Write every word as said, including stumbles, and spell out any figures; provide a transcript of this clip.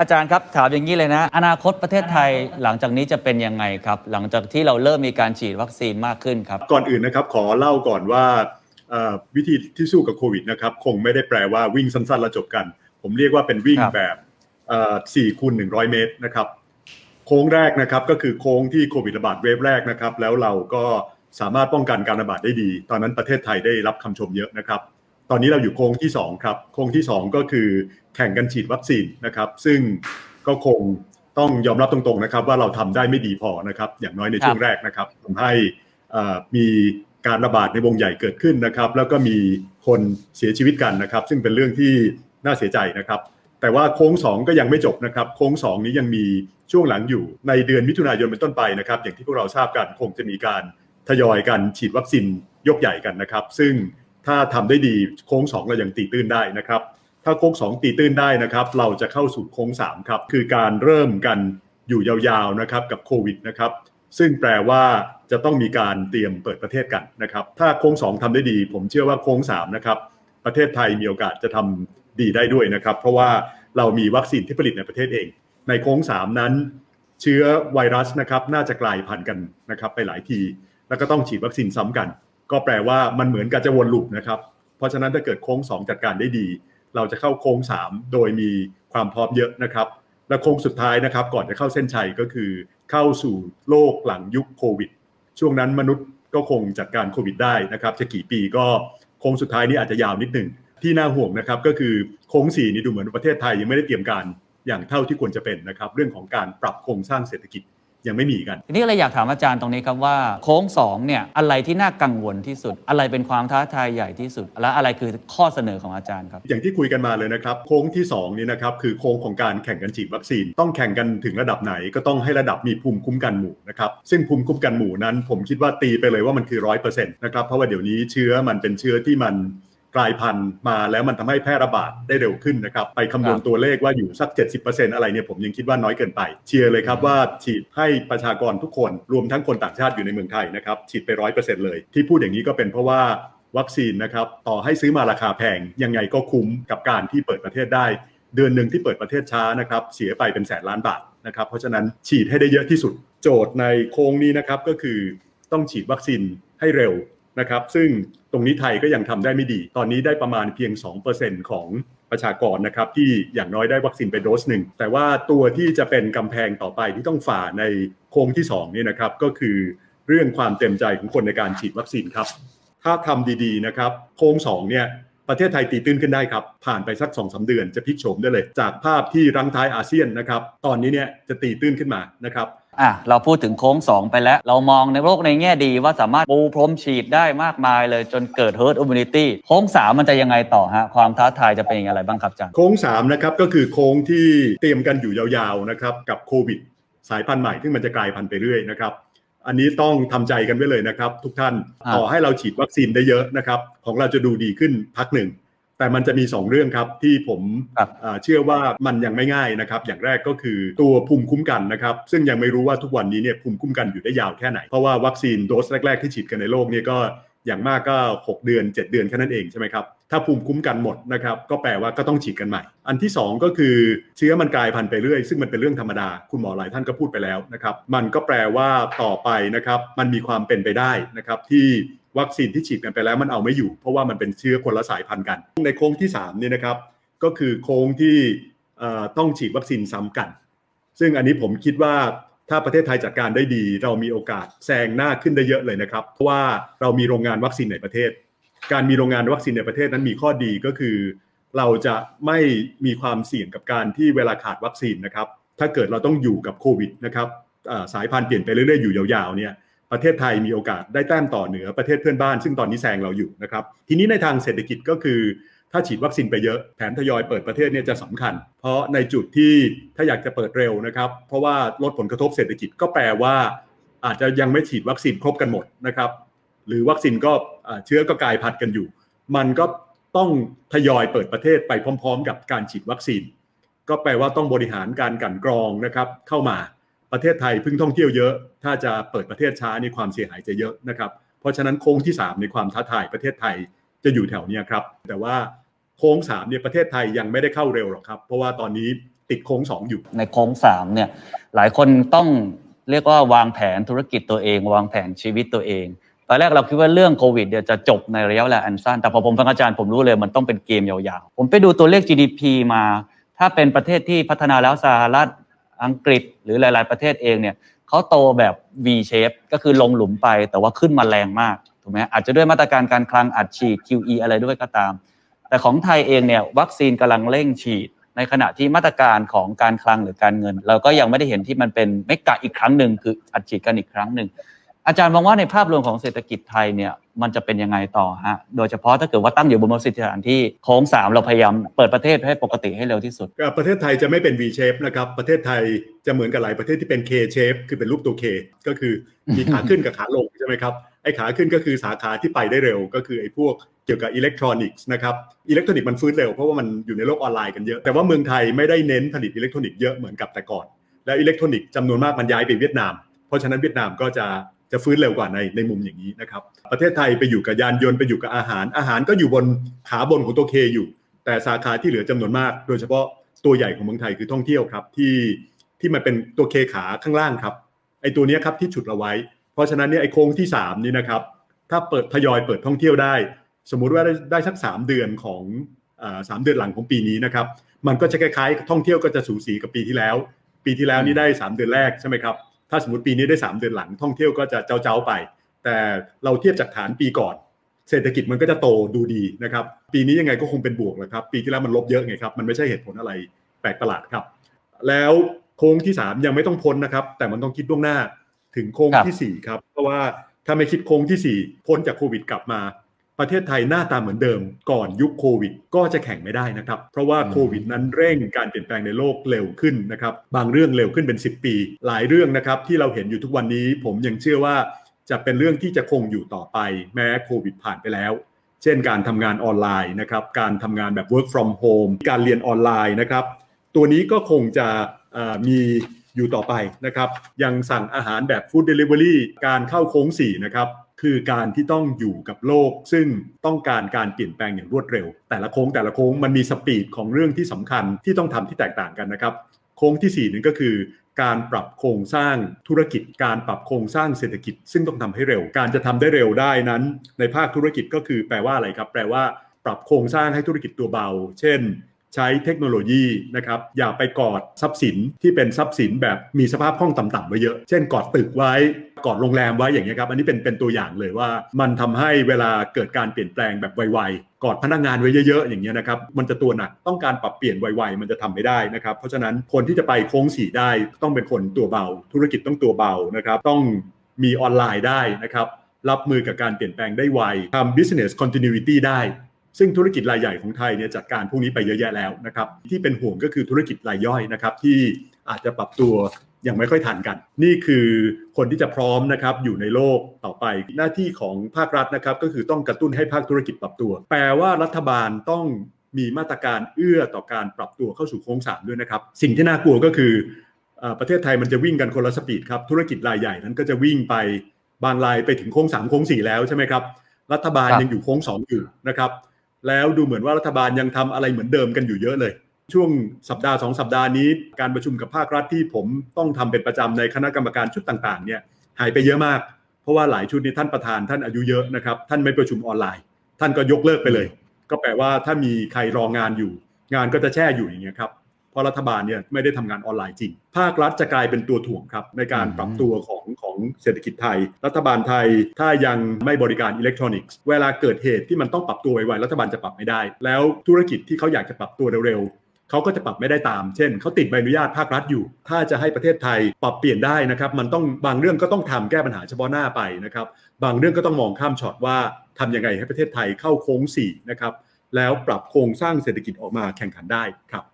อาจารย์ครับถามอย่างนี้เลยนะอนาคตประเทศไทยหลังจากนี้จะเป็นยังไงครับหลังจากที่เราเริ่มมีการฉีดวัคซีนมากขึ้นครับก่อนอื่นนะครับขอเล่าก่อนว่าวิธีที่สู้กับโควิดนะครับคงไม่ได้แปลว่าวิ่งสั้นๆแล้วจบกันผมเรียกว่าเป็นวิ่งแบบสี่คูณหนึ่งร้อยเมตรนะครับโค้งแรกนะครับก็คือโค้งที่โควิดระบาดเวฟแรกนะครับแล้วเราก็สามารถป้องกันการระบาดได้ดีตอนนั้นประเทศไทยได้รับคำชมเยอะนะครับตอนนี้เราอยู่โค้งที่สองครับโค้งที่สองก็คือแข่งกันฉีดวัคซีนนะครับซึ่งก็คงต้องยอมรับตรงๆนะครับว่าเราทำได้ไม่ดีพอนะครับอย่างน้อยในช่วงแรกนะครับทำให้มีการระบาดในวงใหญ่เกิดขึ้นนะครับแล้วก็มีคนเสียชีวิตกันนะครับซึ่งเป็นเรื่องที่น่าเสียใจนะครับแต่ว่าโค้งสองก็ยังไม่จบนะครับโค้งสองนี้ยังมีช่วงหลังอยู่ในเดือนมิถุนายนเป็นต้นไปนะครับอย่างที่พวกเราทราบกันคงจะมีการทยอยกันฉีดวัคซีนยกใหญ่กันนะครับซึ่งถ้าทำได้ดีโค้งสองเรายังตีตื้นได้นะครับถ้าโค้งสองตีตื้นได้นะครับเราจะเข้าสู่โค้งสามครับคือการเริ่มกันอยู่ยาวๆนะครับกับโควิดนะครับซึ่งแปลว่าจะต้องมีการเตรียมเปิดประเทศกันนะครับถ้าโค้งสองทำได้ดีผมเชื่อว่าโค้งสามนะครับประเทศไทยมีโอกาสจะทำดีได้ด้วยนะครับเพราะว่าเรามีวัคซีนที่ผลิตในประเทศเองในโค้งสามนั้นเชื้อไวรัสนะครับน่าจะกลายพันธุ์กันนะครับไปหลายทีแล้วก็ต้องฉีดวัคซีนซ้ำกันก็แปลว่ามันเหมือนกับจะวนลูปนะครับเพราะฉะนั้นถ้าเกิดโค้งสองจัดการได้ดีเราจะเข้าโค้งสามโดยมีความพร้อมเยอะนะครับและโค้งสุดท้ายนะครับก่อนจะเข้าเส้นชัยก็คือเข้าสู่โลกหลังยุคโควิดช่วงนั้นมนุษย์ก็คงจัดการโควิดได้นะครับจะกี่ปีก็โค้งสุดท้ายนี้อาจจะยาวนิดหนึ่งที่น่าห่วงนะครับก็คือโค้งสี่นี้ดูเหมือนประเทศไทยยังไม่ได้เตรียมการอย่างเท่าที่ควรจะเป็นนะครับเรื่องของการปรับโครงสร้างเศรษฐกิจยังไม่มีกันทีนี้เลยอยากถามอาจารย์ตรงนี้ครับว่าโค้งสองเนี่ยอะไรที่น่ากังวลที่สุดอะไรเป็นความท้าทายใหญ่ที่สุดและอะไรคือข้อเสนอของอาจารย์ครับอย่างที่คุยกันมาเลยนะครับโค้งที่สองนี่นะครับคือโค้งของการแข่งกันฉีดวัคซีนต้องแข่งกันถึงระดับไหนก็ต้องให้ระดับมีภูมิคุ้มกันหมู่นะครับซึ่งภูมิคุ้มกันหมู่นั้นผมคิดว่าตีไปเลยว่ามันคือ หนึ่งร้อยเปอร์เซ็นต์ นะครับเพราะว่าเดี๋ยวนี้เชื้อมันเป็นเชื้อที่มันกลายพันธุ์มาแล้วมันทำให้แพร่ระบาดได้เร็วขึ้นนะครับไปคำนวณตัวเลขว่าอยู่สัก เจ็ดสิบเปอร์เซ็นต์ อะไรเนี่ยผมยังคิดว่าน้อยเกินไปเชียร์เลยครับว่าฉีดให้ประชากรทุกคนรวมทั้งคนต่างชาติอยู่ในเมืองไทยนะครับฉีดไป หนึ่งร้อยเปอร์เซ็นต์ เลยที่พูดอย่างนี้ก็เป็นเพราะว่าวัคซีนนะครับต่อให้ซื้อมาราคาแพงยังไงก็คุ้มกับการที่เปิดประเทศได้เดือนนึงที่เปิดประเทศช้านะครับเสียไปเป็นแสนล้านบาทนะครับเพราะฉะนั้นฉีดให้ได้เยอะที่สุดโจทย์ในโครงนี้นะครับก็คือต้องฉีดวัคซีนให้เร็วนะครับซึ่งตรงนี้ไทยก็ยังทำได้ไม่ดีตอนนี้ได้ประมาณเพียง สองเปอร์เซ็นต์ ของประชากรนะครับที่อย่างน้อยได้วัคซีนไปโดสหนึ่งแต่ว่าตัวที่จะเป็นกำแพงต่อไปที่ต้องฝ่าในโครงที่สองนี่นะครับก็คือเรื่องความเต็มใจของคนในการฉีดวัคซีนครับถ้าทำดีๆนะครับโครงสองเนี่ยประเทศไทยตีตื้นขึ้นได้ครับผ่านไปสัก สองสาม เดือนจะพลิกโฉมได้เลยจากภาพที่รั้งท้ายอาเซียนนะครับตอนนี้เนี่ยจะตีตื้นขึ้นมานะครับอ่ะเราพูดถึงโค้งสองไปแล้วเรามองในโลกในแง่ดีว่าสามารถปูพรมฉีดได้มากมายเลยจนเกิด herd immunity โค้งสามมันจะยังไงต่อฮะความท้าทายจะเป็นอย่างไรบ้างครับอาจารย์โค้งสามนะครับก็คือโค้งที่เตรียมกันอยู่ยาวๆนะครับกับโควิดสายพันธุ์ใหม่ที่มันจะกลายพันธุ์ไปเรื่อยนะครับอันนี้ต้องทำใจกันไว้เลยนะครับทุกท่านต่อให้เราฉีดวัคซีนได้เยอะนะครับของเราจะดูดีขึ้นพักหนึ่งแต่มันจะมีสองเรื่องครับที่ผมเชื่อว่ามันยังไม่ง่ายนะครับอย่างแรกก็คือตัวภูมิคุ้มกันนะครับซึ่งยังไม่รู้ว่าทุกวันนี้เนี่ยภูมิคุ้มกันอยู่ได้ยาวแค่ไหนเพราะว่าวัคซีนโดสแรกๆที่ฉีดกันในโลกเนี่ยก็อย่างมากก็หกเดือนเจ็ดเดือนแค่นั้นเองใช่ไหมครับถ้าภูมิคุ้มกันหมดนะครับก็แปลว่าก็ต้องฉีดกันใหม่อันที่สองก็คือเชื้อมันกลายพันธุ์ไปเรื่อยซึ่งมันเป็นเรื่องธรรมดาคุณหมอหลายท่านก็พูดไปแล้วนะครับมันก็แปลว่าต่อไปนะครับมันมีความเป็นไปได้นะครับที่วัคซีนที่ฉีดกันไปแล้วมันเอาไม่อยู่เพราะว่ามันเป็นเชื้อคนละสายพันธุ์กันในโค้งที่สามนี่นะครับก็คือโค้งที่ต้องฉีดวัคซีนซ้ำกันซึ่งอันนี้ผมคิดว่าถ้าประเทศไทยจัดการได้ดีเรามีโอกาสแซงหน้าขึ้นได้เยอะเลยนะครับเพราะว่าเรามีโรงงานวัคซีนในประเทศการมีโรงงานวัคซีนในประเทศนั้นมีข้อดีก็คือเราจะไม่มีความเสี่ยงกับการที่เวลาขาดวัคซีนนะครับถ้าเกิดเราต้องอยู่กับโควิดนะครับสายพันธุ์เปลี่ยนไปเรื่อยๆอยู่ยาวๆเนี่ยประเทศไทยมีโอกาสได้แต้มต่อเหนือประเทศเพื่อนบ้านซึ่งตอนนี้แซงเราอยู่นะครับทีนี้ในทางเศรษฐกิจก็คือถ้าฉีดวัคซีนไปเยอะแผนทยอยเปิดประเทศเนี่ยจะสำคัญเพราะในจุดที่ถ้าอยากจะเปิดเร็วนะครับเพราะว่าลดผลกระทบเศรษฐกิจก็แปลว่าอาจจะยังไม่ฉีดวัคซีนครบกันหมดนะครับหรือวัคซีนก็เชื้อก็กลายพันธุ์กันอยู่มันก็ต้องทยอยเปิดประเทศไปพร้อมๆกับการฉีดวัคซีนก็แปลว่าต้องบริหารการกลั่นกรองนะครับเข้ามาประเทศไทยพึ่งท่องเที่ยวเยอะถ้าจะเปิดประเทศช้านี่ความเสียหายจะเยอะนะครับเพราะฉะนั้นโค้งที่สามในความท้าทายประเทศไทยจะอยู่แถวนี้ครับแต่ว่าโค้งสามเนี่ยประเทศไทยยังไม่ได้เข้าเร็วหรอกครับเพราะว่าตอนนี้ ติดโค้งสองอยู่ในโค้งสามเนี่ยหลายคนต้องเรียกว่าวางแผนธุรกิจตัวเองวางแผนชีวิตตัวเองตอนแรกเราคิดว่าเรื่องโควิดเนี่ยจะจบในระยะเวลาอันสั้นแต่พอผมฟังอาจารย์ผมรู้เลยมันต้องเป็นเกมยาวๆผมไปดูตัวเลข จี ดี พี มาถ้าเป็นประเทศที่พัฒนาแล้วสหรัฐอังกฤษหรือหลายๆประเทศเองเนี่ยเขาโตแบบ V shape ก็คือลงหลุมไปแต่ว่าขึ้นมาแรงมากถูกไหมอาจจะด้วยมาตรการการคลังอัดฉีด คิว อี อะไรด้วยก็ตามแต่ของไทยเองเนี่ยวัคซีนกำลังเร่งฉีดในขณะที่มาตรการของการคลังหรือการเงินเราก็ยังไม่ได้เห็นที่มันเป็นเมกะอีกครั้งหนึ่งคืออัดฉีดกันอีกครั้งหนึ่งอาจารย์มองว่าในภาพรวมของเศรษฐกิจไทยเนี่ยมันจะเป็นยังไงต่อฮะโดยเฉพาะถ้าเกิดว่าตั้งอยู่บนมาตรฐานที่โค้งสามเราพยายามเปิดประเทศให้ปกติให้เร็วที่สุดประเทศไทยจะไม่เป็น V shape นะครับประเทศไทยจะเหมือนกับหลายประเทศที่เป็น K shape คือเป็นรูปตัว K ก็คือมีขาขึ้นกับขาลงใช่ไหมครับไอ้ขาขึ้นก็คือสาขาที่ไปได้เร็วก็คือไอ้พวกเกี่ยวกับอิเล็กทรอนิกส์นะครับอิเล็กทรอนิกส์มันฟื้นเร็วเพราะว่ามันอยู่ในโลกออนไลน์กันเยอะแต่ว่าเมืองไทยไม่ได้เน้นผลิตอิเล็กทรอนิกส์เยอะเหมือนกับแต่ก่อนแล้วอิเล็กทรอนิกส์จำนวนมากมันย้ายไปเวียดนามเพราะฉะนั้นเวียดนามก็จะจะฟื้นเร็วกว่าในในมุมอย่างนี้นะครับประเทศไทยไปอยู่กับยานยนต์ไปอยู่กับอาหารอาหารก็อยู่บนขาบนของตัวเคอยู่แต่สาขาที่เหลือจำนวนมากโดยเฉพาะตัวใหญ่ของเมืองไทยคือท่องเที่ยวครับที่ที่มันเป็นตัวเคขาข้างล่างครับไอ้ตัวนี้ครับที่ฉุดเราไว้เพราะฉะนั้นเนี่ยไอ้โค้งที่สามนี่นะครับถ้าเปิดทยอยเปิดท่องเที่ยวได้สมมุติว่าได้ได้สักสามเดือนของเอ่อสามเดือนหลังของปีนี้นะครับมันก็จะคล้ายๆท่องเที่ยวก็จะสูสีกับปีที่แล้วปีที่แล้วนี่ได้สามเดือนแรกใช่มั้ยครับถ้าสมมติปีนี้ได้สามเดือนหลังท่องเที่ยวก็จะเจ้าๆไปแต่เราเทียบจากฐานปีก่อนเศรษฐกิจมันก็จะโตดูดีนะครับปีนี้ยังไงก็คงเป็นบวกแหละครับปีที่แล้วมันลบเยอะไงครับมันไม่ใช่เหตุผลอะไรแปลกประหลาดครับแล้วโค้งที่สามยังไม่ต้องพ้นนะครับแต่มันต้องคิดล่วงหน้าถึงโค้งที่สี่ครับเพราะว่าถ้าไม่คิดโค้งที่สี่พ้นจากโควิดกลับมาประเทศไทยหน้าตาเหมือนเดิมก่อนยุคโควิดก็จะแข่งไม่ได้นะครับเพราะว่าโควิดนั้นเร่งการเปลี่ยนแปลงในโลกเร็วขึ้นนะครับบางเรื่องเร็วขึ้นเป็นสิบปีหลายเรื่องนะครับที่เราเห็นอยู่ทุกวันนี้ผมยังเชื่อว่าจะเป็นเรื่องที่จะคงอยู่ต่อไปแม้โควิดผ่านไปแล้วเช่นการทำงานออนไลน์นะครับการทำงานแบบ work from home การเรียนออนไลน์นะครับตัวนี้ก็คงจะมีอยู่ต่อไปนะครับยังสั่งอาหารแบบ food delivery การเข้าโค้งสี่นะครับคือการที่ต้องอยู่กับโลกซึ่งต้องการการเปลี่ยนแปลงอย่างรวดเร็วแต่ละโค้งแต่ละโค้งมันมีสปีดของเรื่องที่สำคัญที่ต้องทำที่แตกต่างกันนะครับโค้งที่สี่นั่นก็คือการปรับโครงสร้างธุรกิจการปรับโครงสร้างเศรษฐกิจซึ่งต้องทำให้เร็วการจะทำได้เร็วได้นั้นในภาคธุรกิจก็คือแปลว่าอะไรครับแปลว่าปรับโครงสร้างให้ธุรกิจตัวเบาเช่นใช้เทคโนโลยีนะครับอย่าไปกอดทรัพย์สินที่เป็นทรัพย์สินแบบมีสภาพคล่องต่ำๆไว้เยอะเช่นกอดตึกไว้กอดโรงแรมไว้อย่างนี้ครับอันนี้เป็นเป็นตัวอย่างเลยว่ามันทำให้เวลาเกิดการเปลี่ยนแปลงแบบไวๆกอดพนักงานไว้เยอะๆอย่างนี้นะครับมันจะตัวหนักต้องการปรับเปลี่ยนไวๆมันจะทำไม่ได้นะครับเพราะฉะนั้นคนที่จะไปโค้งสี่ได้ต้องเป็นคนตัวเบาธุรกิจต้องตัวเบานะครับต้องมีออนไลน์ได้นะครับรับมือกับการเปลี่ยนแปลงได้ไวทำ business continuity ได้ซึ่งธุรกิจรายใหญ่ของไทยเนี่ยจัดการพวกนี้ไปเยอะแยะแล้วนะครับที่เป็นห่วงก็คือธุรกิจรายย่อยนะครับที่อาจจะปรับตัวยังไม่ค่อยทันกันนี่คือคนที่จะพร้อมนะครับอยู่ในโลกต่อไปหน้าที่ของภาครัฐนะครับก็คือต้องกระตุ้นให้ภาคธุรกิจปรับตัวแปลว่ารัฐบาลต้องมีมาตรการเอื้อต่อการปรับตัวเข้าสู่โค้งสามด้วยนะครับสิ่งที่น่ากลัวก็คือประเทศไทยมันจะวิ่งกันคนละสปีดครับธุรกิจรายใหญ่นั้นก็จะวิ่งไปบางรายไปถึงโค้งสามโค้งสี่แล้วใช่ไหมครับรัฐบาลยังอยู่โค้งสองอยู่นะครับแล้วดูเหมือนว่ารัฐบาลยังทำอะไรเหมือนเดิมกันอยู่เยอะเลยช่วงสัปดาห์สองสัปดาห์นี้การประชุมกับภาครัฐที่ผมต้องทำเป็นประจำในคณะกรรมการชุดต่างๆเนี่ยหายไปเยอะมากเพราะว่าหลายชุดนี้ท่านประธานท่านอายุเยอะนะครับท่านไม่ประชุมออนไลน์ท่านก็ยกเลิกไปเลยก็แปลว่าถ้ามีใครรองานอยู่งานก็จะแช่อยู่อย่างเงี้ยครับเพราะรัฐบาลเนี่ยไม่ได้ทำงานออนไลน์จริงภาครัฐจะกลายเป็นตัวถ่วงครับในการปรับตัวของของเศรษฐกิจไทยรัฐบาลไทยถ้ายังไม่บริการอิเล็กทรอนิกส์เวลาเกิดเหตุที่มันต้องปรับตัวไวๆรัฐบาลจะปรับไม่ได้แล้วธุรกิจที่เขาอยากจะปรับตัวเร็วๆเขาก็จะปรับไม่ได้ตามเช่นเขาติดใบอนุญาตภาครัฐอยู่ถ้าจะให้ประเทศไทยปรับเปลี่ยนได้นะครับมันต้องบางเรื่องก็ต้องทำแก้ปัญหาเฉพาะหน้าไปนะครับบางเรื่องก็ต้องมองข้ามช็อตว่าทำยังไงให้ประเทศไทยเข้าโค้งสี่นะครับแล้วปรับโครงสร้างเศรษฐกิจออกมาแข่งขันได้ครับ